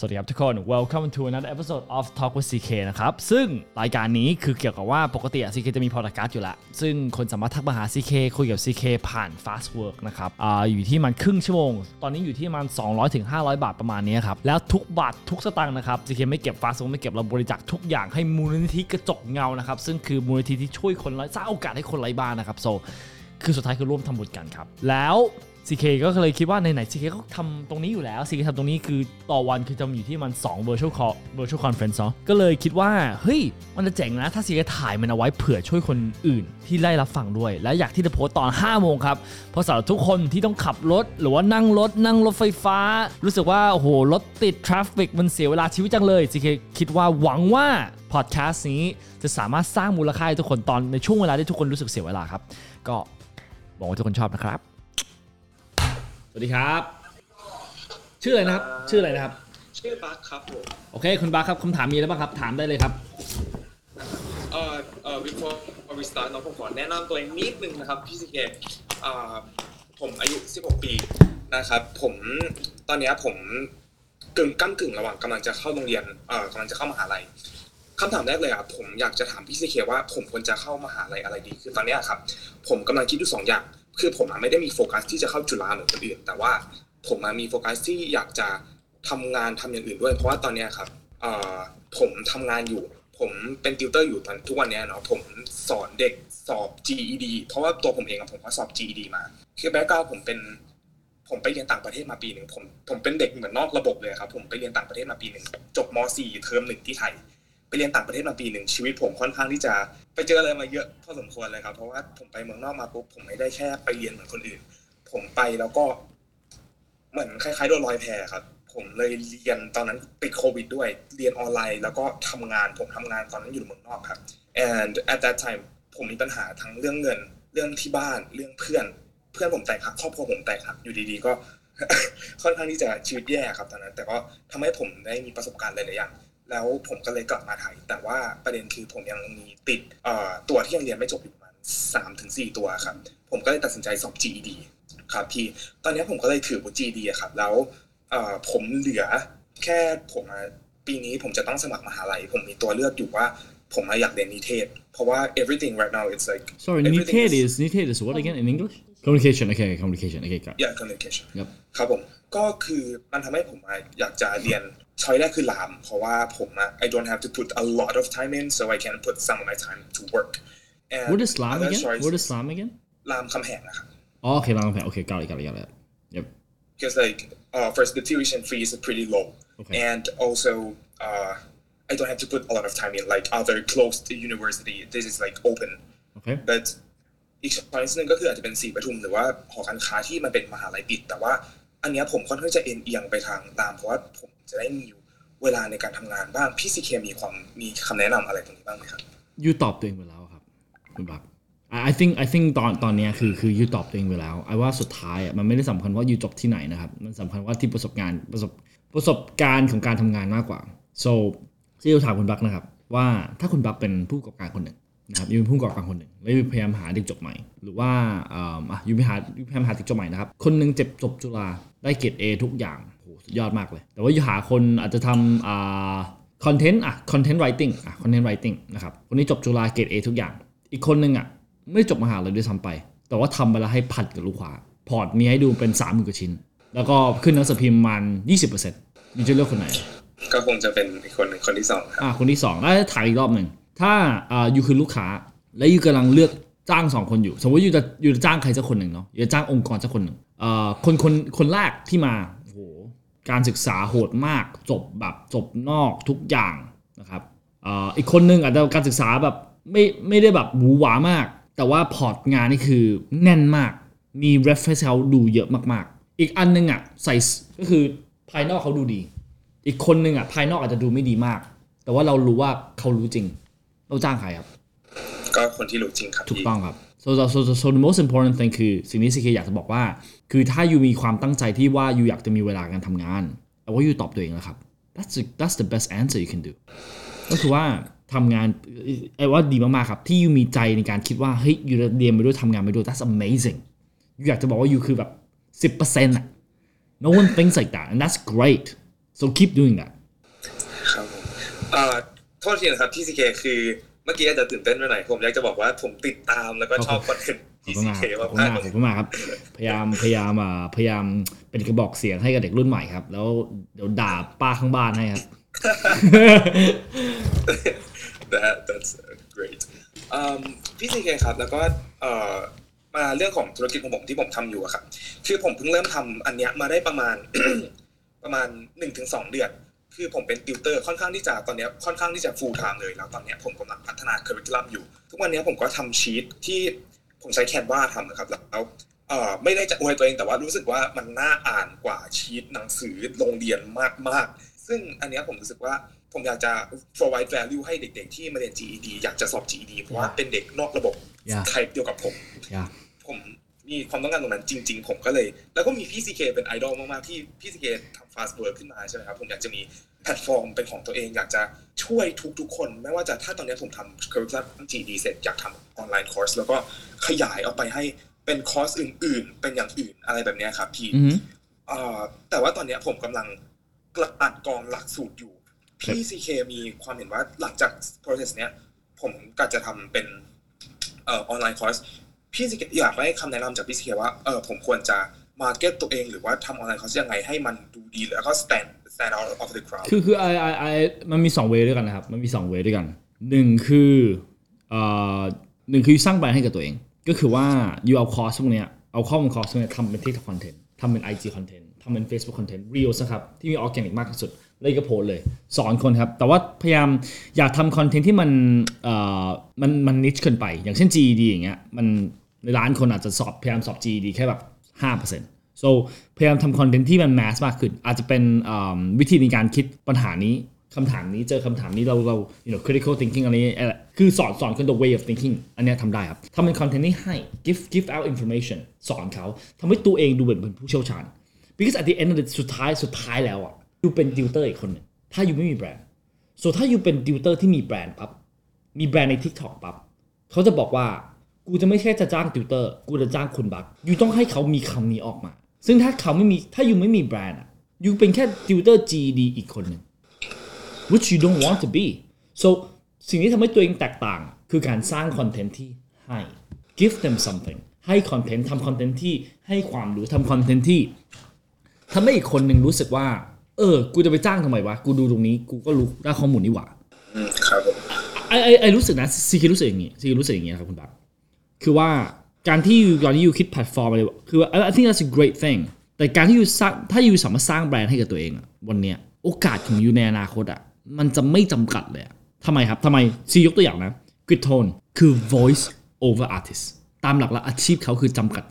สวัสดีครับทุกคน Welcome to another episode of Talk with CK นะครับซึ่งรายการนี้คือเกี่ยวกับว่าปกติ CK จะมีพอดคาสต์อยู่ละซึ่งคนสามารถทักมาหา CK คุยกับ CK ผ่าน Fast Work นะครับอยู่ที่มันครึ่งชั่วโมงตอนนี้อยู่ที่มัน 200-500 บาทประมาณนี้ครับแล้วทุกบาททุกสตางค์นะครับ CK ไม่เก็บ Fast Work ไม่เก็บเราบริจาคทุกอย่างให้มูลนิธิกระจกเงานะครับซึ่งคือมูลนิธิที่ช่วยคนไร้สร้างโอกาสให้คนไร้บ้านนะครับ so คือสุดท้ายคือร่วมทำบุญกันครับแล้วCK ก็เลยคิดว่าไหนๆ CK ก็ทำตรงนี้อยู่แล้ว CK ทำตรงนี้คือต่อวันคือทำอยู่ที่มัน2 virtual conference เนาะก็เลยคิดว่าเฮ้ยมันจะเจ๋งนะถ้า CK ถ่ายมันเอาไว้เผื่อช่วยคนอื่นที่ได้รับฟังด้วยและอยากที่จะโพสต์ตอน 5 โมงครับเพราะสำหรับทุกคนที่ต้องขับรถหรือว่านั่งรถไฟฟ้ารู้สึกว่าโอ้โหรถติด traffic มันเสียเวลาชีวิตจังเลย CK คิดว่าหวังว่าพอดแคสต์นี้จะสามารถสร้างมูลค่าให้ทุกคนตอนในช่วงเวลาที่ทุกคนรู้สึกเสียเวลาครับก็หวังว่าทุกคนชอบนะครับสวัสดีครับชื่ออะไรนะครับชื่ออะไรนะครับชื่อบัคครับผมโอเคคุณบัคครับคำถามมีอะไรบ้างครับถามได้เลยครับbefore we start น้องผมขอแนะนำตัวเองนิดนึงนะครับพี่ CK ผมอายุ16ปีนะครับผมตอนนี้ผมกึ่งระหว่างกำลังจะเข้าโรงเรียนกำลังจะเข้ามหาลัยคำถามแรกเลยครับผมอยากจะถามพี่ CK ว่าผมควรจะเข้ามหาลัยอะไรดีคือตอนนี้ครับผมกำลังคิดอยู่2อย่างคือผมไม่ได้มีโฟกัสที่จะเข้าจุฬาหรือคนอื่นแต่ว่าผมมีโฟกัสที่อยากจะทำงานทำอย่างอื่นด้วยเพราะว่าตอนนี้ครับผมทำงานอยู่ผมเป็นติวเตอร์อยู่ตอนทุกวันนี้เนาะผมสอนเด็กสอบ GED เพราะว่าตัวผมเองผมก็สอบ GED มาคือแบ็คกราวด์ผมไปเรียนต่างประเทศมาปีนึงผมเป็นเด็กเหมือนนอกระบบเลยครับผมไปเรียนต่างประเทศมาปีนึงจบม.4 เทอม1ที่ไทยไปเรียนต่างประเทศมาปีนึงชีวิตผมค่อนข้างที่จะไปเจออะไรมาเยอะพอสมควรเลยครับเพราะว่าผมไปเมืองนอกมาปุ๊บผมไม่ได้แค่ไปเรียนเหมือนคนอื่นผมไปแล้วก็เหมือนคล้ายๆโดนลอยแพครับผมเลยเรียนตอนนั้นติดโควิดด้วยเรียนออนไลน์แล้วก็ทำงานผมทำงานตอนนั้นอยู่เมืองนอกครับ and at that time ผมมีปัญหาทั้งเรื่องเงินเรื่องที่บ้านเรื่องเพื่อนผมแตกหักครอบครัวผมแตกหักอยู่ดีๆก็ ค่อนข้างที่จะชีวิตแย่ครับตอนนั้นแต่ก็ทำให้ผมได้มีประสบการณ์หลายๆอย่างแล้วผมก็เลยกลับมาไทยแต่ว่าประเด็นคือผมยังมีติดตัวที่ยังเรียนไม่จบอยู่ประมาณ 3-4 ตัวครับผมก็เลยตัดสินใจสอบ GED ครับพี่ตอนนี้ผมก็เลยถือว่า GED ครับแล้วผมเหลือแค่ผมปีนี้ผมจะต้องสมัครมหาลัยผมมีตัวเลือกอยู่ว่าผมอยากเรียนนิเทศเพราะว่า everything right now it's like sorry นิเทศ is what again in English communication okay communication okay got yeah communication ครับผมก็คือมันทำให้ผมอยากจะเรียนช้อยแรกคือลามเพราะว่าผมI don't have to put a lot of time in so I can put some of my time to work and What is lam again? ลามคำแหงนะครับ Okay ลามคำแหง Okay got it Yep Because like first the tuition fee is pretty low okay. and also I don't have to put a lot of time in like other closed university this is like open Okay But อีกchoiceนึงก็คืออาจจะเป็นศรีปทุมหรือว่าหอการค้าที่มันเป็นมหาลัยปิดแต่ว่าอันนี้ผมค่อนข้างจะเอียงไปทางลามเพราะว่าผมจะได้มีเวลาในการทำงานบ้างพี่ CK มีคำแนะนำอะไรตรงนี้บ้างไหมครับยูตอบตัวเองไปแล้วครับคุณบัก I think ตอนนี้คือยูตอบตัวเองไปแล้วไอ้ว่าสุดท้ายอ่ะมันไม่ได้สำคัญว่ายูจบที่ไหนนะครับมันสำคัญว่าที่ประสบการณ์ของการทำงานมากกว่า so ที่ยูถามคุณบักนะครับว่าถ้าคุณบักเป็นผู้ประกอบการคนหนึ่งนะครับยูเป็นผู้ประกอบการคนหนึ่งแล้วยูพยายามหาเด็กจบใหม่หรือว่ายูพยายามหาเด็กจบใหม่นะครับคนนึงเจ็บจบจุฬาได้เกรด A ทุกอย่างสุดยอดมากเลยแต่ว่าอยู่หาคนอาจจะทำคอนเทนต์ไรติ้งนะครับคนนี้จบจุฬาเกรด A ทุกอย่างอีกคนนึงอ่ะไม่จบมหาลัยด้วยซ้ำไปแต่ว่าทำไปแล้วให้ผัดกับลูกค้าพอร์ตมีให้ดูเป็น 30,000 กว่าชิ้นแล้วก็ขึ้นหนังสือพิมพ์มัน 20% มีจะเลือกคนไหนก็คงจะเป็นอีกคนนึงคนที่2ครับคนที่2แล้วถ่ายอีกรอบนึงถ้าอยู่คือลูกค้าและอยู่กำลังเลือกจ้าง2คนอยู่สมมติอยู่จะจ้างใครสักคนนึงเนาะอยู่จะจ้างองค์กรสักคนนึงคนแรกที่มาการศึกษาโหดมากจบนอกทุกอย่างนะครับอีกคนนึงอาจจะการศึกษาแบบไม่ได้แบบหวือหวามากแต่ว่าพอร์ตงานนี่คือแน่นมากมี reference เขาดูเยอะมากๆอีกอันนึงอ่ะใส่ก็คือภายนอกเขาดูดีอีกคนนึงอ่ะภายนอกอาจจะดูไม่ดีมากแต่ว่าเรารู้ว่าเขารู้จริงเราจ้างใครครับก็คนที่รู้จริงครับถูกต้องครับso the most important thing คือสิ่งที่ CK อยากจะบอกว่าคือถ้าอยู่มีความตั้งใจที่ว่าอยู่อยากจะมีเวลาการทำงานเอาว่าอยู่ตอบตัวเองแล้วครับ that's the best answer you can do ก็คือว่าทำงานไอ้ว่าดีมากๆครับที่อยู่มีใจในการคิดว่าเฮ้ยอยู่เรียนไปด้วยทำงานไปด้วย that's amazing อยู่อยากจะบอกว่าอยู่คือแบบ 10% อ่ะ no one thinks like that and that's great so keep doing that ครับโทษทีนะครับพี่ CK คือเมื่อกี้อาจจะตื่นเต้นไปหน่อยผมอยากจะบอกว่าผมติดตามแล้วก็ชอบคอนเทนต์พี่ CK มากๆขอบคุณมากครับพยายามเป็นกระบอกเสียงให้กับเด็กรุ่นใหม่ครับแล้วเดี๋ยวด่าป้าข้างบ้านให้ครับ That's great พี่ CK ครับแล้วก็มาเรื่องของธุรกิจของผมที่ผมทำอยู่ครับคือผมเพิ่งเริ่มทำอันเนี้ยมาได้ประมาณ 1-2 เดือนคือผมเป็นติวเตอร์ค่อนข้างที่จะตอนนี้ค่อนข้างที่จะ full time เลยแล้วตอนนี้ผมกำลังพัฒนาคัริคูลัมอยู่ทุกวันนี้ผมก็ทำชีทที่ผมใช้ Canva ทำนะครับแล้วไม่ได้จะอวยตัวเองแต่ว่ารู้สึกว่ามันน่าอ่านกว่าชีทหนังสือโรงเรียนมากๆซึ่งอันเนี้ยผมรู้สึกว่าผมอยากจะ provide value ให้เด็กๆที่มาเรียน GED อยากจะสอบ GED เพราะว่าเป็นเด็กนอกระบบไทยเดียวกับผมผมมีความต้องการตรงนั้นจริงๆผมก็เลยแล้วก็มีพี่ CK เป็นไอดอลมากๆที่พี่ CK ทำ Fast Work ขึ้นมาใช่ไหมครับผมอยากจะมีแพลตฟอร์มเป็นของตัวเองอยากจะช่วยทุกๆคนไม่ว่าจะถ้าตอนนี้ผมทำ Curriculum GED เสร็จอยากทำออนไลน์คอร์สแล้วก็ขยายออกไปให้เป็นคอร์สอื่นๆเป็นอย่างอื่นอะไรแบบนี้ครับพี่แต่ว่าตอนนี้ผมกำลังกระอัดกองหลักสูตรอยู่พี่ CK มีความเห็นว่าหลังจาก process เนี้ยผมก็จะทำเป็นออนไลน์คอร์สพี่ CK อยากได้คำแนะนำจากพี่ CK ว่าผมควรจะมาร์เก็ตตัวเองหรือว่าทำออนไลน์คอร์สยังไงให้มันดูดีแล้วก็ stand out of the crowd คือมันมี2 way ด้วยกันนะครับมันมี2 way ด้วยกัน1คือสร้างแบรนด์ให้กับตัวเองก็คือว่า you เอาคอร์สพวกเนี้ยเอาข้อมูลคอร์สพวกเนี้ยทำเป็น TikTok content ทำเป็น IG content ทำเป็น Facebook content reels นะครับที่มีออร์แกนิกมากที่สุดเลยก็โพสเลยสอนคนครับแต่ว่าพยายามอยากทำคอนเทนต์ที่มันนิชเกินไปอย่างเช่น GED อย่างเงี้ยมันในล้านคนอาจจะสอบพยายามสอบ GED แค่แบบ 5% so พยายามทำคอนเทนต์ที่มันแมสมากขึ้นอาจจะเป็นวิธีในการคิดปัญหานี้คำถามนี้เจอคำถามนี้เรา you know critical thinking อะไรคือสอนคน the way of thinking อันนี้ทำได้ครับทำเป็นคอนเทนต์ที่ให้ give out information สอนเขาทำให้ตัวเองดูเหมือนผู้เชี่ยวชาญ because at the end of the สุดท้ายแล้วอ่ะอยู่เป็นติวเตอร์อีกคนนึงถ้าอยู่ไม่มีแบรนด์ส่วนถ้าอยู่เป็นติวเตอร์ที่มีแบรนด์ปั๊บมีแบรนด์ใน TikTok ปั๊บเขาจะบอกว่ากูจะไม่ใช่จะจ้างติวเตอร์กูจะจ้างคนบักอยู่ต้องให้เขามีคำนี้ออกมาซึ่งถ้าอยู่ไม่มีแบรนด์อ่ะอยู่เป็นแค่ติวเตอร์ GED อีกคนนึง which you don't want to be so สิ่งที่ทำให้ตัวเองแตกต่างคือการสร้างคอนเทนต์ที่ให้ give them something ให้คอนเทนต์ทำคอนเทนต์ที่ให้ความรู้ทำคอนเทนต์ที่ทำให้อีกคนนึงรู้สึกว่ากูจะไปจ้างทำไมวะกูดูตรงนี้กูก็รู้ได้ข้อมูลนี่หว่าครับผมไอรู้สึกนะซีรู้สึกอย่างงี้ซีรู้สึกอย่างงี้ครับคุณบักคือว่าการที่อยู่ตอนนี้อยู่คิดแพลตฟอร์มอะไรคือว่า I think that's a great thing แต่การที่อยู่ถ้าอยู่สามารถสร้างแบรนด์ให้กับตัวเองวันเนี้ยโอกาสของอยู่ในอนาคตมันจะไม่จำกัดเลยทำไมครับทำไมซียกตัวอย่างนะกริทโทนคือ voice over artist ตามหลักแล้วอาชีพเขาคือจำกัด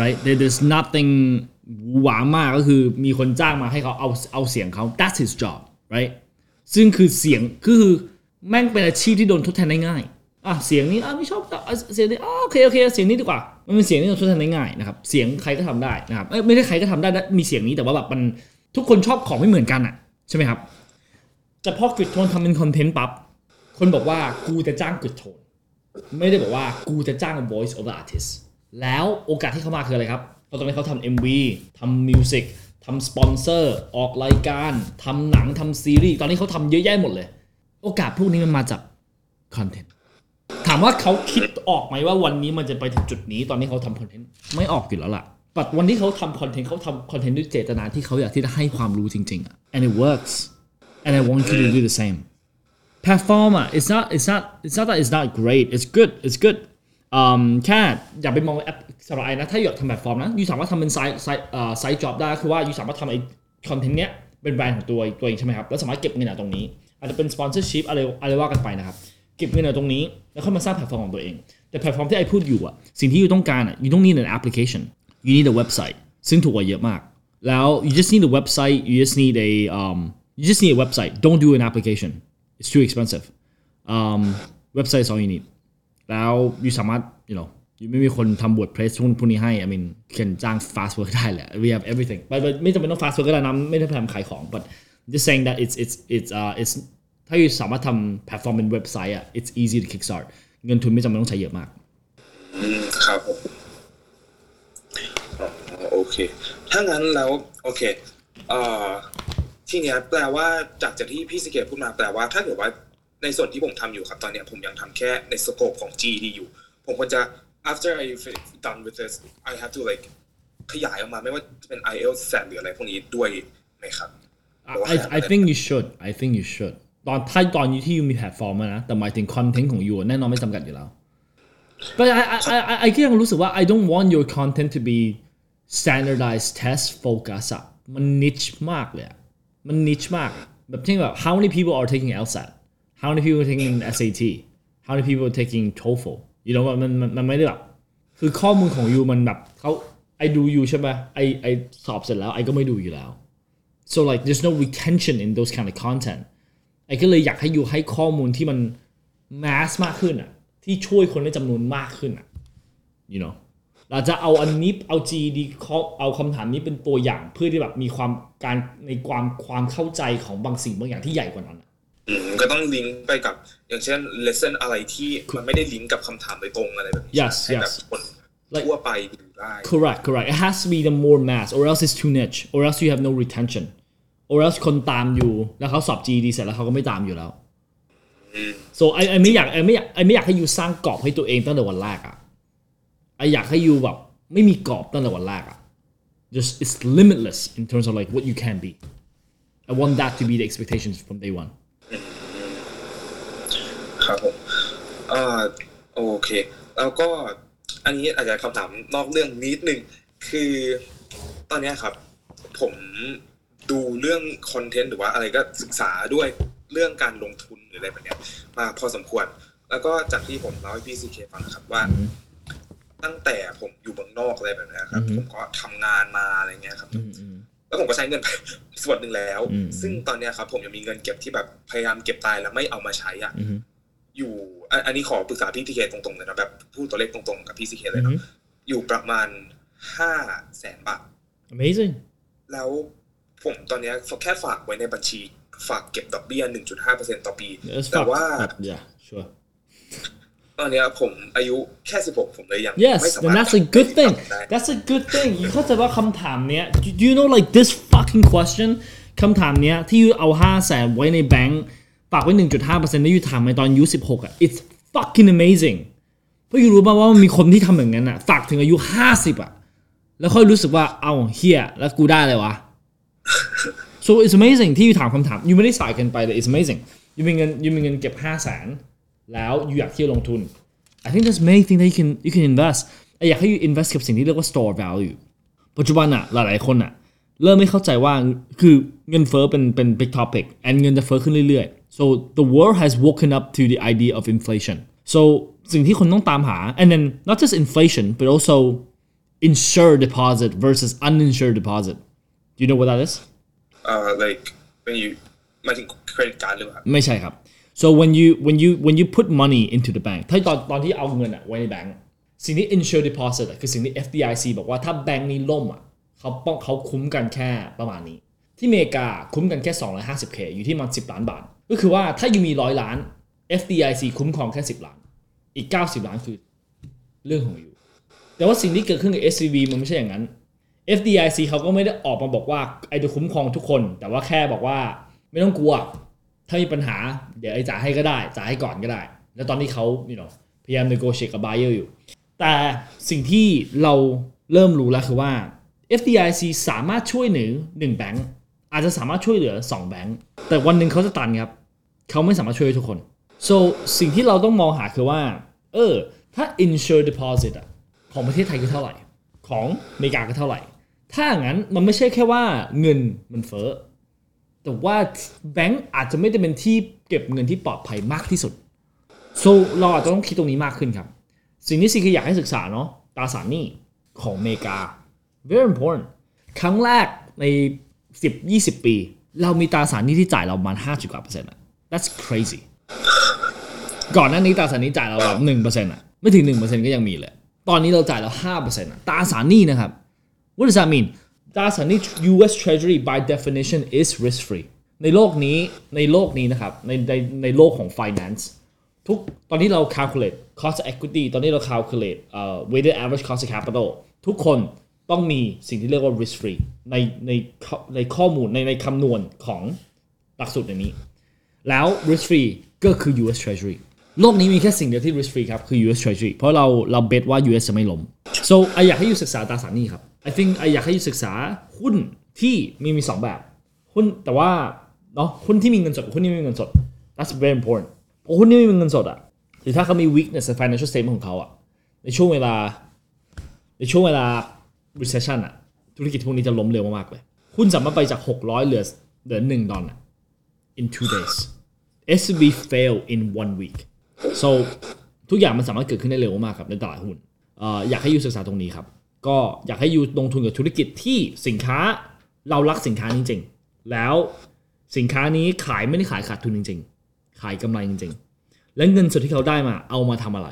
right there's nothingหวามากก็คือมีคนจ้างมาให้เขาเอาเสียงเขา that's his job right ซึ่งคือเสียงคือแม่งเป็นอาชีพที่โดนทดแทนได้ง่ายเสียงนี้ไม่ชอบเสียงนี้โอเคเสียงนี้ดีกว่ามันเป็นเสียงที่โดนทดแทนได้ง่ายนะครับเสียงใครก็ทำได้นะครับไม่ได้ใครก็ทำได้มีเสียงนี้แต่ว่าแบบมันทุกคนชอบของไม่เหมือนกันอ่ะใช่ไหมครับแต่พอกริดโทนทำเป็นคอนเทนต์ปั๊บคนบอกว่ากูจะจ้างกริดโทนไม่ได้บอกว่ากูจะจ้าง voice over artist แล้วโอกาสที่เขามาคืออะไรครับเพราะตอนนี้เขาทำ MV ทำมิวสิกทำสปอนเซอร์ออกรายการทำหนังทำซีรีส์ตอนนี้เขาทำเยอะแยะหมดเลยโอกาสพวกนี้มันมาจากคอนเทนต์ถามว่าเขาคิดออกไหมว่าวันนี้มันจะไปถึงจุดนี้ตอนนี้เขาทำคอนเทนต์ไม่ออกอยู่แล้วล่ะแต่วันที่เขาทำคอนเทนต์เขาทำคอนเทนต์ด้วยเจตนาที่เขาอยากที่จะให้ความรู้จริงๆ and it works and I want you to do the same platform it's not that it's not great it's goodแค่อย่าไปมองแอปสำหรับไอ้นะถ้าอยากทำแพลตฟอร์มนะยูสามารถทำเป็นไซต์จ็อบได้คือว่ายูสามารถทำไอ้คอนเทนต์เนี้ยเป็นแบรนด์ของตัวเองใช่ไหมครับแล้วสามารถเก็บเงินจากตรงนี้อาจจะเป็นสปอนเซอร์ชิพอะไรว่ากันไปนะครับเก็บเงินจากตรงนี้แล้วค่อยมาสร้างแพลตฟอร์มของตัวเองแต่แพลตฟอร์มที่ไอ้พูดอยู่อ่ะสิ่งที่ยูต้องการอ่ะยูต้อง need an application you need a website ซึ่งถูกกว่าเยอะมากแล้ว you just need a website you just need a website don't do an application it's too expensive website is all you needแล้วยูสามารถ you know ยูไม่มีคนทำ WordPress พวกนี้ให้ I mean เขียนจ้าง Fast Work ได้แหละ we have everything but ไม่จำเป็นต้อง Fast Work ก็ได้นะไม่ได้ทำขายของ but just saying that it's ถ้ายูสามารถทำแพลตฟอร์มเป็นเว็บไซต์it's easy to kickstart เงินทุนไม่จำเป็นต้องใช้เยอะมากครับโอเคถ้างั้นแล้วโอเค ทีเนี้ยแปลว่าจากที่พี่ซีเกพูดมาแปลว่าถ้าเกิดว่าในส่วนที่ผมทำอยู่ครับตอนเนี้ยผมยังทำแค่ในสโคปของ GED อยู่ผมควรจะ after I done with this I have to like ขยายออกมาไม่ว่าจะเป็น IELTS หรืออะไรพวกนี้ด้วยไหมครับ I think you should ตอนนี้ที่ยูมีแพลตฟอร์มนะแต่หมายถึงคอนเทนต์ของยูแน่นอนไม่จำกัดอยู่แล้ว but I ก็ยังรู้สึกว่า I don't want your content to be standardized test focus อ่ะมัน niche มากเลยมัน niche มากแบบเช่นแบบ how many people are taking LSAT how many people are taking SAT how many people are taking TOEFL you know มันไม่ได้แบบคือข้อมูลของยูมันแบบเขาไอดูยูใช่ไหมไอสอบเสร็จแล้วไอก็ไม่ดูอยู่แล้ว so like there's no retention in those kind of content ไอก็เลยอยากให้ยูให้ข้อมูลที่มัน mass มากขึ้นอ่ะที่ช่วยคนได้จำนวนมากขึ้นอ่ะ you know เราจะเอาอันนี้เอา GED เอาคำถามนี้เป็นตัวอย่างเพื่อที่แบบมีความการในความเข้าใจของบางสิ่งบางอย่างที่ใหญ่กว่านั้นก็ต้องลิงก์ไปกับอย่างเช่น lesson อะไรที่มันไม่ได้ลิงก์กับคำถามโดยตรงอะไรแบบนี้ yes, ให้แบบคน like, ทั่วไปดูได้ correct it has to be the more mass or else it's too niche or else you have no retention or else คนตามอยู่แล้วเขาสอบ GED เสร็จแล้วเขาก็ไม่ตามอยู่แล้ว so I ไม่อยากให้ยูสร้างกรอบให้ตัวเองตั้งแต่วันแรกอ่ะ I อยากให้ยูแบบไม่มีกรอบตั้งแต่วันแรกอ่ะ just it's limitless in terms of like what you can be I want that to be the expectations from day oneครับผมโอเคแล้วก็อันนี้อาจจะคำถามนอกเรื่องนิดนึงคือตอนนี้ครับผมดูเรื่องคอนเทนต์หรือว่าอะไรก็ศึกษาด้วยเรื่องการลงทุนหรืออะไรแบบนี้มาพอสมควรแล้วก็จากที่ผมเล่าให้พี่ซีเคฟังนะครับว่าตั้งแต่ผมอยู่เมืองนอกอะไรแบบนี้ครับผมก็ทำงานมาอะไรเงี้ยครับแล้วผมก็ใช้เงินไปส่วนหนึ่งแล้วซึ่งตอนนี้ครับผมยังมีเงินเก็บที่แบบพยายามเก็บตายแล้วไม่เอามาใช้อ่ะอยู่อันนี้ขอปรึกษาพี่ซีเคตรงๆเลยนะแบบพูดตัวเลขตรงๆกับพี่ซีเคเลยเนาะอยู่ประมาณ 500,000 บาท Amazing แล้วผมตอนนี้แค่ฝากไว้ในบัญชีฝากเก็บดอกเบี้ย 1.5% ต่อปีแต่ว่า yeah sure ตอนนี้ผมอายุแค่16ผมเลยยัง yes and that's a good thing เข้าใจว่าคำถามเนี้ย do you know like this fucking question คำถามเนี้ยที่อยู่เอา 500,000 ไว้ในแบงค์ฝากไว้ 1.5% ได้อยู่ถามในตอนอายุ16อ่ะ it's fucking amazing เพราะอยู่รู้ป่ะว่ามันมีคนที่ทำอย่างนั้นอ่ะฝากถึงอายุ50อ่ะแล้วค่อยรู้สึกว่าเอ้าเหี้ยแล้วกูได้อะไรวะ so it's amazing ที่อยู่ถามคำถามอยู่ไม่ได้สายเกินไปแต่ it's amazing อยู่มีเงินเก็บ 500,000 แล้วอยู่อยากที่จะลงทุน I think there's many things that you can invest อยากให้ you invest กับสิ่งที่เรียกว่า store value ปัจจุบันอ่ะหลายๆคนอ่ะเริ่มไม่เข้าใจว่าคือเงินเฟ้อเป็น big topic and เงินจะเฟ้อขึ้นเรื่อยๆ so the world has woken up to the idea of inflation so สิ่งที่คนต้องตามหา and then not just inflation but also insured deposit versus uninsured deposit do you know what that is like when you หมายถึง credit card หรือเปล่าไม่ใช่ครับ so when you put money into the bank ถ้าตอนที่เอาเงินอะไว้ในแบงก์สิ่งที่ insured deposit คือสิ่งที่ FDIC บอกว่าถ้าแบงก์นี้ล่มอะเขาคุ้มกันแค่ประมาณนี้ที่อเมริกาคุ้มกันแค่ 250K อยู่ที่มัน10ล้านบาทก็คือว่าถ้าอยู่มี100ล้าน FDIC คุ้มครองแค่10ล้านอีก90ล้านคือเรื่องของอยู่แต่ว่าสิ่งที่เกิดขึ้นกับ SVB มันไม่ใช่อย่างนั้น FDIC เขาก็ไม่ได้ออกมาบอกว่าไอ้จะคุ้มครองทุกคนแต่ว่าแค่บอกว่าไม่ต้องกลัวถ้ามีปัญหาเดี๋ยวไอ้จ่ายให้ก็ได้จ่ายให้ก่อนก็ได้แล้วตอนนี้เขา you know พยายาม negotiate กับ buyer อยู่แต่สิ่งที่เราเริ่มรู้แล้วคือว่าFDIC สามารถช่วยเหลือ1แบงค์อาจจะสามารถช่วยเหลือ2แบงค์แต่วันหนึ่งเขาจะตันครับเขาไม่สามารถช่วยทุกคน so สิ่งที่เราต้องมองหาคือว่าถ้า insured deposit อ่ะของประเทศไทยคือเท่าไหร่ของอเมริกาก็เท่าไหร่ถ้าอย่างนั้นมันไม่ใช่แค่ว่าเงินมันเฟ้อแต่ว่าแบงค์อาจจะไม่ได้เป็นที่เก็บเงินที่ปลอดภัยมากที่สุด so เราอาจจะต้องคิดตรงนี้มากขึ้นครับสิ่งที่ซีอยากให้ศึกษาเนาะตราสารหนี้ของอเมริกาvery important ครั้งแรกใน 10-20 ปีเรามีตราสารหนี้ที่จ่ายเราประมาณ 50% อ่ะ that's crazy ก่อนหน้านี้ตราสารหนี้จ่ายเราแบบ 1% อ่ะไม่ถึง 1% ก็ยังมีเลยตอนนี้เราจ่ายเรา 5% อ่ะตราสารหนี้นะครับ what does that mean ตราสารหนี้ US Treasury by definition is risk free ในโลกนี้นะครับในโลกของ finance ทุกตอนนี้เรา calculate cost of equity ตอนนี้เรา calculate weighted average cost of capital ทุกคน ต้องมีสิ่งที่เรียกว่า risk free ในข้อมูลในคำนวณของหลักสูตรในนี้แล้ว risk free ก็คือ US Treasury โลกนี้มีแค่สิ่งเดียวที่ risk free ครับคือ US Treasury เพราะเราเบสว่า US จะไม่ล้ม so ไออยากให้อยู่ศึกษาตราสารหนี้ครับ I think ไออยากให้อยู่ศึกษาหุ้นที่มี2แบบหุ้นแต่ว่าเนาะหุ้นที่มีเงินสดกับหุ้นที่ไม่มีเงินสด that's very important เพราะหุ้นที่ไม่มีเงินสดอ่ะหรือถ้าเขามี weakness financial statement ของเขาอ่ะในช่วงเวลา recession อ่ะธุรกิจพวกนี้จะล้มเร็วมากๆเลยหุ้นสามารถไปจาก600เหลือ$1 in 2 days SVB fail in 1 week so ทุกอย่างมันสามารถเกิดขึ้นได้เร็วมากครับในตลาดหุ้นอยากให้อยู่ศึกษาตรงนี้ครับก็อยากให้อยู่ลงทุนกับธุรกิจที่สินค้าเรารักสินค้าจริงๆแล้วสินค้านี้ขายไม่ได้ขายขาดทุนจริงๆขายกำไรจริงๆและเงินสดที่เขาได้มาเอามาทำอะไร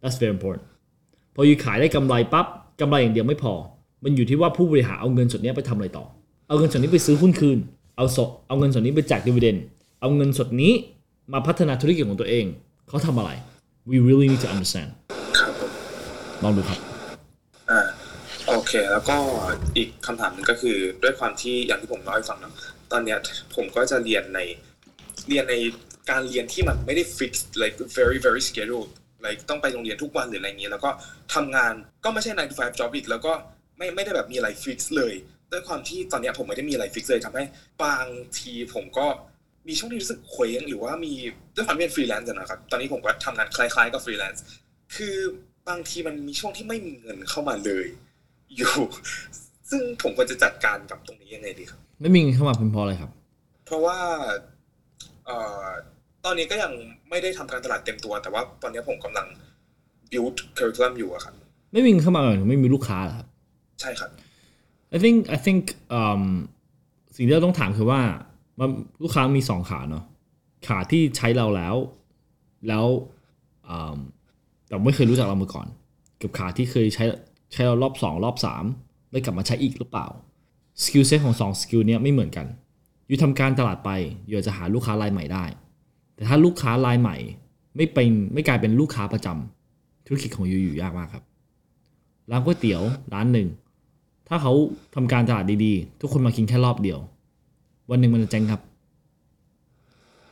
that's very important พออยู่ขายได้กำไรปั๊บกำไรอย่างเดียวไม่พอมันอยู่ที่ว่าผู้บริหารเอาเงินสดนี้ไปทำอะไรต่อเอาเงินสดนี้ไปซื้อหุ้นคืนเอาเงินสดนี้ไปแจกดิวิเดนด์เอาเงินสดนี้มาพัฒนาธุรกิจของตัวเองเขาทำอะไร we really need to understand ลองดูครับโอเคแล้วก็อีกคำถามนึงก็คือด้วยความที่อย่างที่ผมเล่าให้ฟังนะตอนนี้ผมก็จะเรียนในการเรียนที่มันไม่ได้ fixed like very very scheduled like ต้องไปโรงเรียนทุกวันหรืออะไรอย่างนี้แล้วก็ทำงานก็ไม่ใช่ 9 to 5 job อีกแล้วก็ไม่ได้แบบมีอะไร fix เลยด้วยความที่ตอนนี้ผมไม่ได้มีอะไร fix เลยทำให้บางทีผมก็มีช่วงที่รู้สึกเคว้งหรือว่ามีด้วยความเป็น freelance นะครับตอนนี้ผมก็ทำงานคล้ายๆกับ freelance คือบางทีมันมีช่วงที่ไม่มีเงินเข้ามาเลยอยู่ซึ่งผมควรจะจัดการกับตรงนี้ยังไงดีครับไม่มีเงินเข้ามาเป็นเพราะอะไรครับเพราะว่าตอนนี้ก็ยังไม่ได้ทำการตลาดเต็มตัวแต่ว่าตอนนี้ผมกำลัง build curriculum อยู่อะครับไม่มีเงินเข้ามาหรือไม่มีลูกค้าเหรอครับใช่ครับ I think สิ่งที่เราต้องถามคือว่าลูกค้ามี2ขาเนาะขาที่ใช้เราแล้วแต่ไม่เคยรู้จักเรามาก่อนกับขาที่เคยใช้เรารอบ2รอบ3แล้วกลับมาใช้อีกหรือเปล่าสกิลเซตของ2สกิลเนี้ยไม่เหมือนกันอยู่ทำการตลาดไปอยู่จะหาลูกค้ารายใหม่ได้แต่ถ้าลูกค้ารายใหม่ไม่กลายเป็นลูกค้าประจำธุรกิจของยูอยู่ยากมากครับร้านก๋วยเตี๋ยวร้านหนึ่งถ้าเขาทำการตลาดดีๆทุกคนมากินแค่รอบเดียววันหนึ่งมันจะเจ๊งครับ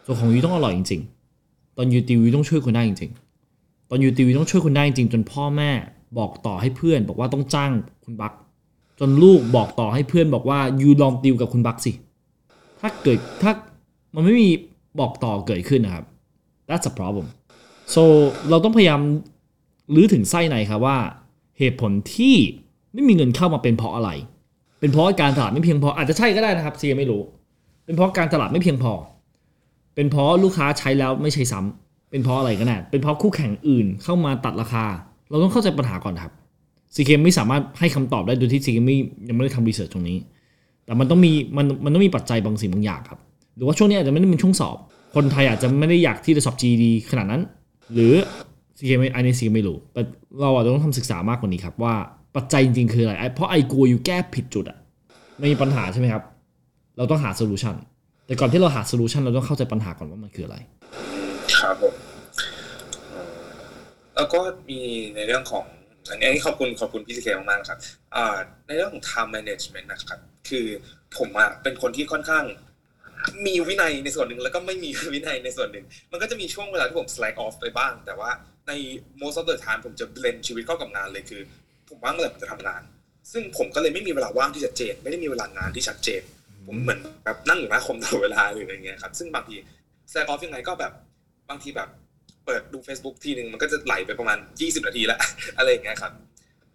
ส่วนของยูต้องอร่อยจริงๆตอนยูติวยูต้องช่วยคนได้จริงๆจนพ่อแม่บอกต่อให้เพื่อนบอกว่าต้องจ้างคุณบักจนลูกบอกต่อให้เพื่อนบอกว่ายูลองติวกับคุณบักสิถ้ามันไม่มีบอกต่อเกิดขึ้นนะครับ that's a problem so เราต้องพยายามลื้อถึงไส้ในครับว่าเหตุผลที่ไม่มีเงินเข้ามาเป็นเพราะอะไรเป็นเพราะการตลาดไม่เพียงพออาจจะใช่ก็ได้นะครับซีไม่รู้เป็นเพราะการตลาดไม่เพียงพอเป็นเพราะลูกค้าใช้แล้วไม่ใช้ซ้ำเป็นเพราะอะไรก็ได้เป็นเพราะคู่แข่งอื่นเข้ามาตัดราคาเราต้องเข้าใจปัญหาก่อนครับซีเคไม่สามารถให้คำตอบได้โดยที่ซีเคยังไม่ได้ทำรีเสิร์ชตรงนี้แต่มันต้องมีมันต้องมีปัจจัยบางสิ่งบางอย่างครับหรือว่าช่วงนี้อาจจะไม่ได้เป็นช่วงสอบคนไทยอาจจะไม่ได้อยากที่จะสอบ GED ขนาดนั้นหรือ CK อันนี้ CK ไม่รู้แต่เราอาจจะต้องทำศึกษามากกว่านี้ครับว่าปัจจัยจริงๆคืออะไรเพราะไอ้กลัวอยู่แก้ผิดจุดอ่ะไม่มีปัญหาใช่ไหมครับเราต้องหาโซลูชันแต่ก่อนที่เราหาโซลูชันเราต้องเข้าใจปัญหาก่อนว่ามันคืออะไรครับผมแล้วก็มีในเรื่องของอันนี้ขอบคุณพี่ CK มากๆครับในเรื่องของ time management นะครับคือผมอ่ะเป็นคนที่ค่อนข้างมีวินัยในส่วนหนึ่งแล้วก็ไม่มีวินัยในส่วนหนึ่งมันก็จะมีช่วงเวลาที่ผม slack off ไปบ้างแต่ว่าใน most of the time ผมจะ blend ชีวิตเข้ากับงานเลยคือผมว่างเมื่อไหร่ผมจะทำงานซึ่งผมก็เลยไม่มีเวลาว่างที่ชัดเจนไม่ได้มีเวลางานที่ชัดเจนผมเหมือนแบบนั่งอยู่หน้าคอมตลอดเวลาหรืออะไรเงี้ยครับซึ่งบางที slack off ยังไงก็แบบบางทีแบบเปิดดู Facebook ทีนึงมันก็จะไหลไปประมาณ20นาทีละอะไรอย่างเงี้ยครับ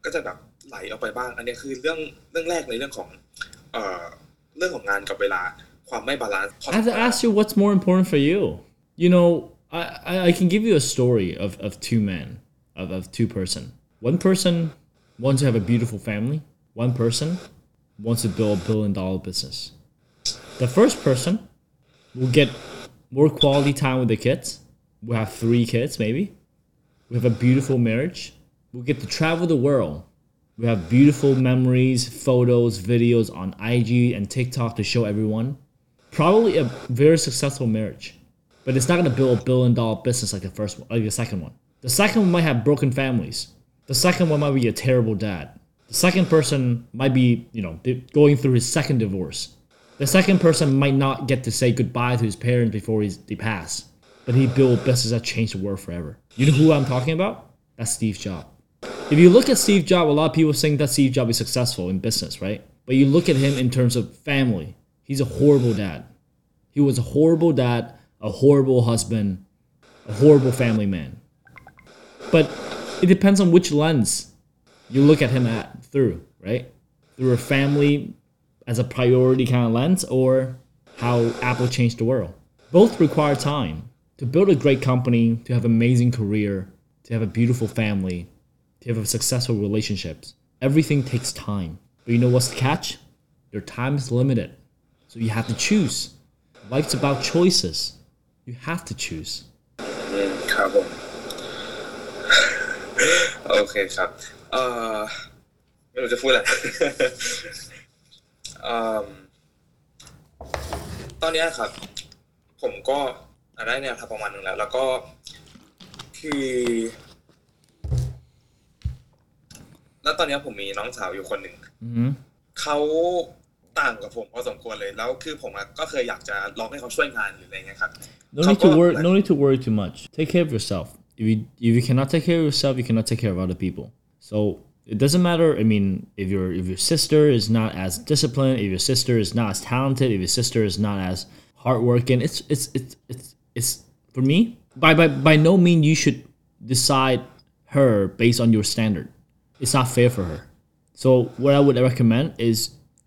ก็จะแบบไหลออกไปบ้างอันนี้คือเรื่องแรกในเรื่องของงานกับเวลาความไม่บาลานซ์ I have to ask you what's more important for you you know I can give you a story of two men of two person one person wants to have a beautiful family one person wants to build $1 billion business the first person will get more quality time with the kids we'll have 3 kids maybe we'll have a beautiful marriage we'll get to travel the world We have beautiful memories, photos, videos on IG and TikTok to show everyone. Probably a very successful marriage, but it's not going to build $1 billion business like the first one, like the second one. The second one might have broken families. The second one might be a terrible dad. The second person might be, you know, going through his second divorce. The second person might not get to say goodbye to his parents before they pass, but he built businesses that changed the world forever. You know who I'm talking about? That's Steve Jobs. If you look at Steve Jobs, a lot of people think that Steve Jobs is successful in business, right? But you look at him in terms of family. He's a horrible dad. He was a horrible dad, a horrible husband, a horrible family man. But it depends on which lens you look at him through, right? Through a family as a priority kind of lens, or how Apple changed the world. Both require time to build a great company, to have an amazing career, to have a beautiful family, to have successful relationships. Everything takes time. But you know what's the catch? Your time is limited. So you have to choose. Life's about choices. You have to choose. ครับผมโอเคครับไม่รู้จะพูดอะไรตอนนี้ครับผมก็ได้แนวทางประมาณนึงแล้วแล้วก็คือแล้วตอนนี้ผมมีน้องสาวอยู่คนหนึ่ง mm-hmm. เขาต่างกับผมพอสมควรเลยแล้วคือผมก็เคยอยากจะลองให้เขาช่วยงานหรืออะไรเงี้ยครับ No need to worry too much. Take care of yourself. If you cannot take care of yourself, you cannot take care of other people. So it doesn't matter. I mean, if your sister is not as disciplined, if your sister is not as talented, if your sister is not as hardworking, it's for me. By no means you should decide her based on your standard. It's not fair for her. So what I would recommend is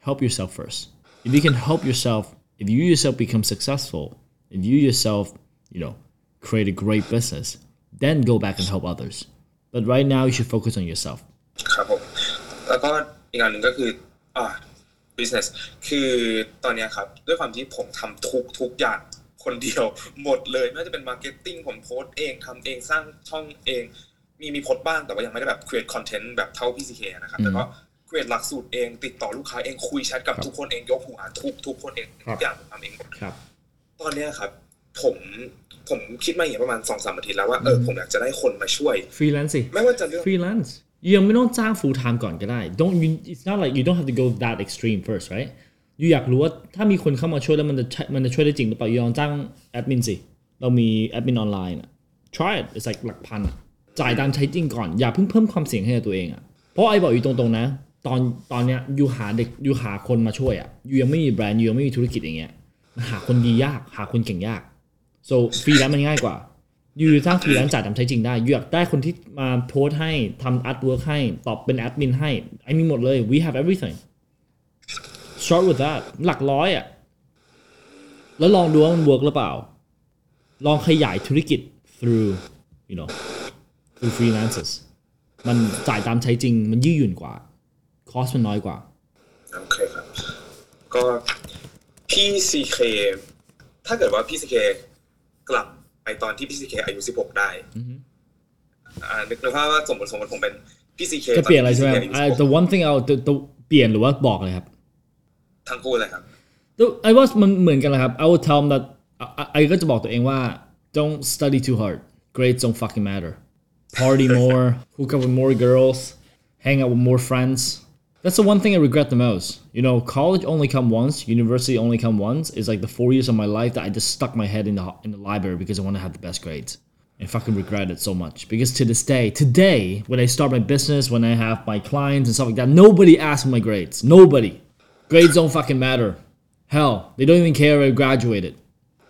help yourself first. If you can help yourself, if you yourself become successful, if you yourself, you know, create a great business, then go back and help others. But right now, you should focus on yourself. ครับผมแล้วก็อีกอย่างนึงก็คือbusiness คือตอนนี้ครับด้วยความที่ผมทำทุกอย่างคนเดียวหมดเลยไม่ว่าจะเป็น marketing ผมโพสต์เองทำเองสร้างช่องเองมีโพสต์บ้างแต่ว่ายังไม่ได้แบบ create content แบบเท่าพี่ CK นะครับแต่ก็ create หลักสูตรเองติดต่อลูกค้าเองคุยแชทกับทุกคนเองยกหูหาทุกคนเองทุกอย่างผมทำเองหมดครับตอนนี้ครับผมคิดมาอย่างประมาณ 2-3 อาทิตย์แล้วว่าผมอยากจะได้คนมาช่วย freelance ไม่ว่าจะเรื่อง freelance ยังไม่ต้องจ้าง full time ก่อนก็ได้ it's not like you don't have to go that extreme first right อยู่อยากรู้ว่าถ้ามีคนเข้ามาช่วยแล้วมันจะช่วยได้จริงหรือเปล่าลองจ้างแอดมินสิเรามีแอดมินออนไลน์ try it it's like หลักพันจ่ายตามใช้จริงก่อนอย่าเพิ่งเพิ่มความเสี่ยงให้กับตัวเองอ่ะเพราะไอ้บอกอยู่ตรงๆนะตอนเนี้ยอยู่หาเด็กอยู่หาคนมาช่วยอ่ะอยู่ยังไม่มีแบรนด์อยู่ยังไม่มีธุรกิจอย่างเงี้ยมันหาคนดียากหาคนเก่งยาก so ฟรีแลนซ์มันง่ายกว่าอยู่สร้างฟรีแลนซ์จ่ายตามใช้จริงได้อยากได้คนที่มาโพสต์ให้ทำอาร์ตเวิร์คให้ตอบเป็นแอดมินให้ไอ้มีหมดเลย we have everything start with that หลักร้อยอ่ะแล้วลองดูว่ามันเวิร์คหรือเปล่าลองขยายธุรกิจ through you knowคือ freelancers มันจ่ายตามใช้จริงมันยืดหยุ่นกว่าคอสมันน้อยกว่าโอเคครับก็พี่ CK ถ้าเกิดว่าพี่ CK กลับไปตอนที่พี่ CK อายุ16ได้นึกภาพว่าสมมติผมเป็นพี่ CK จะเปลี่ยนอะไรใช่ไหม the one thing I'll เปลี่ยนหรือว่าบอกเลยครับทั้งคู่เลยครับไอ้ว่ามันเหมือนกันแหละครับ I will tell them that ไอ้ก็จะบอกตัวเองว่า don't study too hard grades don't fucking matter party more, hook up with more girls, hang out with more friends. That's the one thing I regret the most. You know, college only come once, university only come once. It's like the 4 years of my life that I just stuck my head in the library because I want to have the best grades. And fucking regret it so much. Because to this day, when I start my business, when I have my clients and stuff like that, nobody asks for my grades. Nobody. Grades don't fucking matter. Hell, they don't even care if I graduated.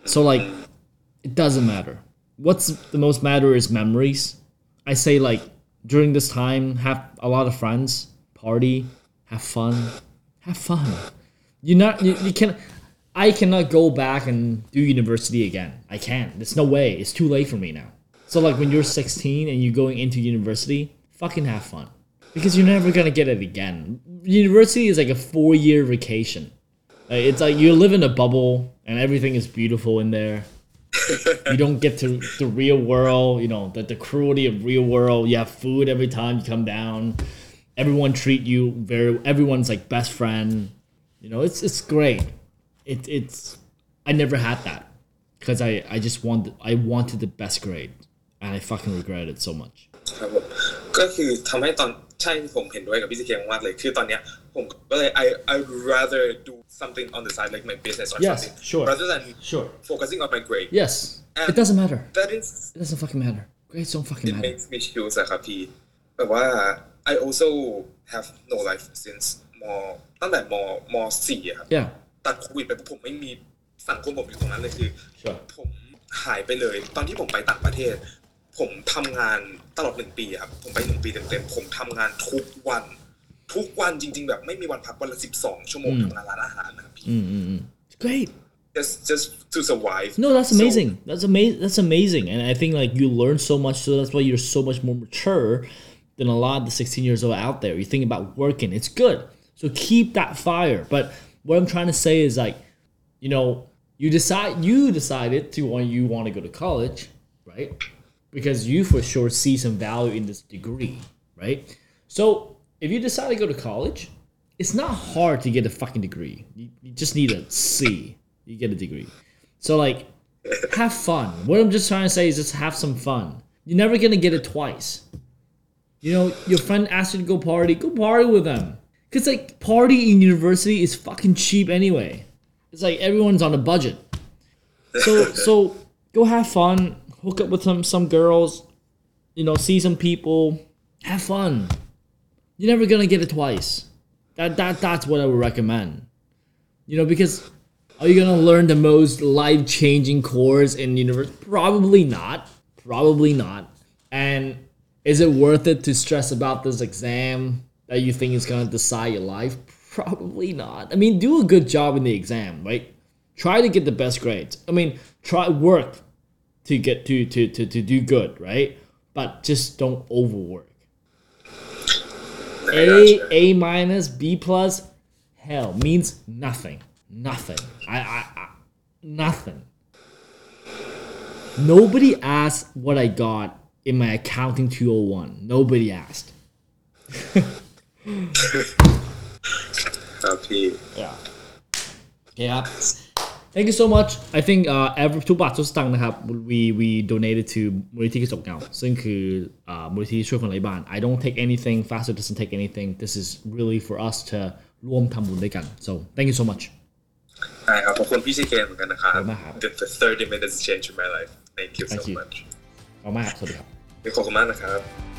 So like, it doesn't matter. What's the most matter is memories.I say like during this time, have a lot of friends, party, have fun. I cannot go back and do university again. I can't. There's no way. It's too late for me now. So like when you're 16 and you're going into university, fucking have fun because you're never gonna get it again. University is like a 4-year vacation. It's like you live in a bubble and everything is beautiful in there.You don't get to the real world, you know, the cruelty of real world. You have food every time you come down. Everyone treat you everyone's like best friend. You know, it's great. It's I never had that because I wanted the best grade and I fucking regret it so much. ก็คือทำให้ตอน ใช่ผมเห็นด้วยกับพี่ซีเคมากเลยคือตอนเนี้ยผมก็เลย I rather do something on the side like my business or yes, something sure. rather than sure. focusing on my grade yes and it doesn't matter that is it doesn't fucking matter grades don't fucking matter it makes me choose อะครับพี่แต่ว่า I also have no life since ตั้งแต่ม.4 อะครับ yeah. ตัดโควิดไปผมไม่มีสังคมผมอยู่ตรงนั้นเลยคือ sure. ผมหายไปเลยตอนที่ผมไปต่างประเทศผมทำงานตลอด1ปีครับผมไป1ปีเต็มๆผมทำงานทุกวันจริงๆแบบไม่มีวันพักวันละ12ชั่วโมงทำงานร้านอาหารนะครับพี่ Great just to survive No that's amazing so, that's amazing and I think like you learn so much so that's why you're so much more mature than a lot of the 16 years old out there you think about working it's good so keep that fire but what I'm trying to say is like you know you decided to when you want to go to college right because you for sure see some value in this degree, right? So if you decide to go to college, it's not hard to get a fucking degree. You just need a C, you get a degree. So like, have fun. What I'm just trying to say is just have some fun. You're never gonna get it twice. You know, your friend asks you to go party with them. Cause like party in university is fucking cheap anyway. It's like everyone's on a budget. So go have fun.Hook up with some girls, you know, see some people, have fun. You're never gonna get it twice. That's what I would recommend. You know, because are you gonna learn the most life-changing course in university? Probably not. And is it worth it to stress about this exam that you think is gonna decide your life? Probably not. I mean, do a good job in the exam, right? Try to get the best grades. I mean, try work.to get to do good, right? But just don't overwork. A minus, B plus, hell means nothing. Nothing. Nobody asked what I got in my accounting 201. Nobody asked. Happy. Yeah. Yeah.Thank you so much. I think every ทุกบาททุกสตางค์นะครับ we donated to มูลนิธิกระจกเงาซึ่งคือมูลนิธิช่วยคนไร้บ้าน I don't take anything. Fast Work doesn't take anything. This is really for us to ร่วมทำบุญด้วยกัน So thank you so much. ใช่ครับขอบคุณพี่ซีเคเหมือนกันนะครับ The 30 minutes changed my life. Thank you so much. ขอบคุณมากสวัสดีครับขอบคุณมากนะครับ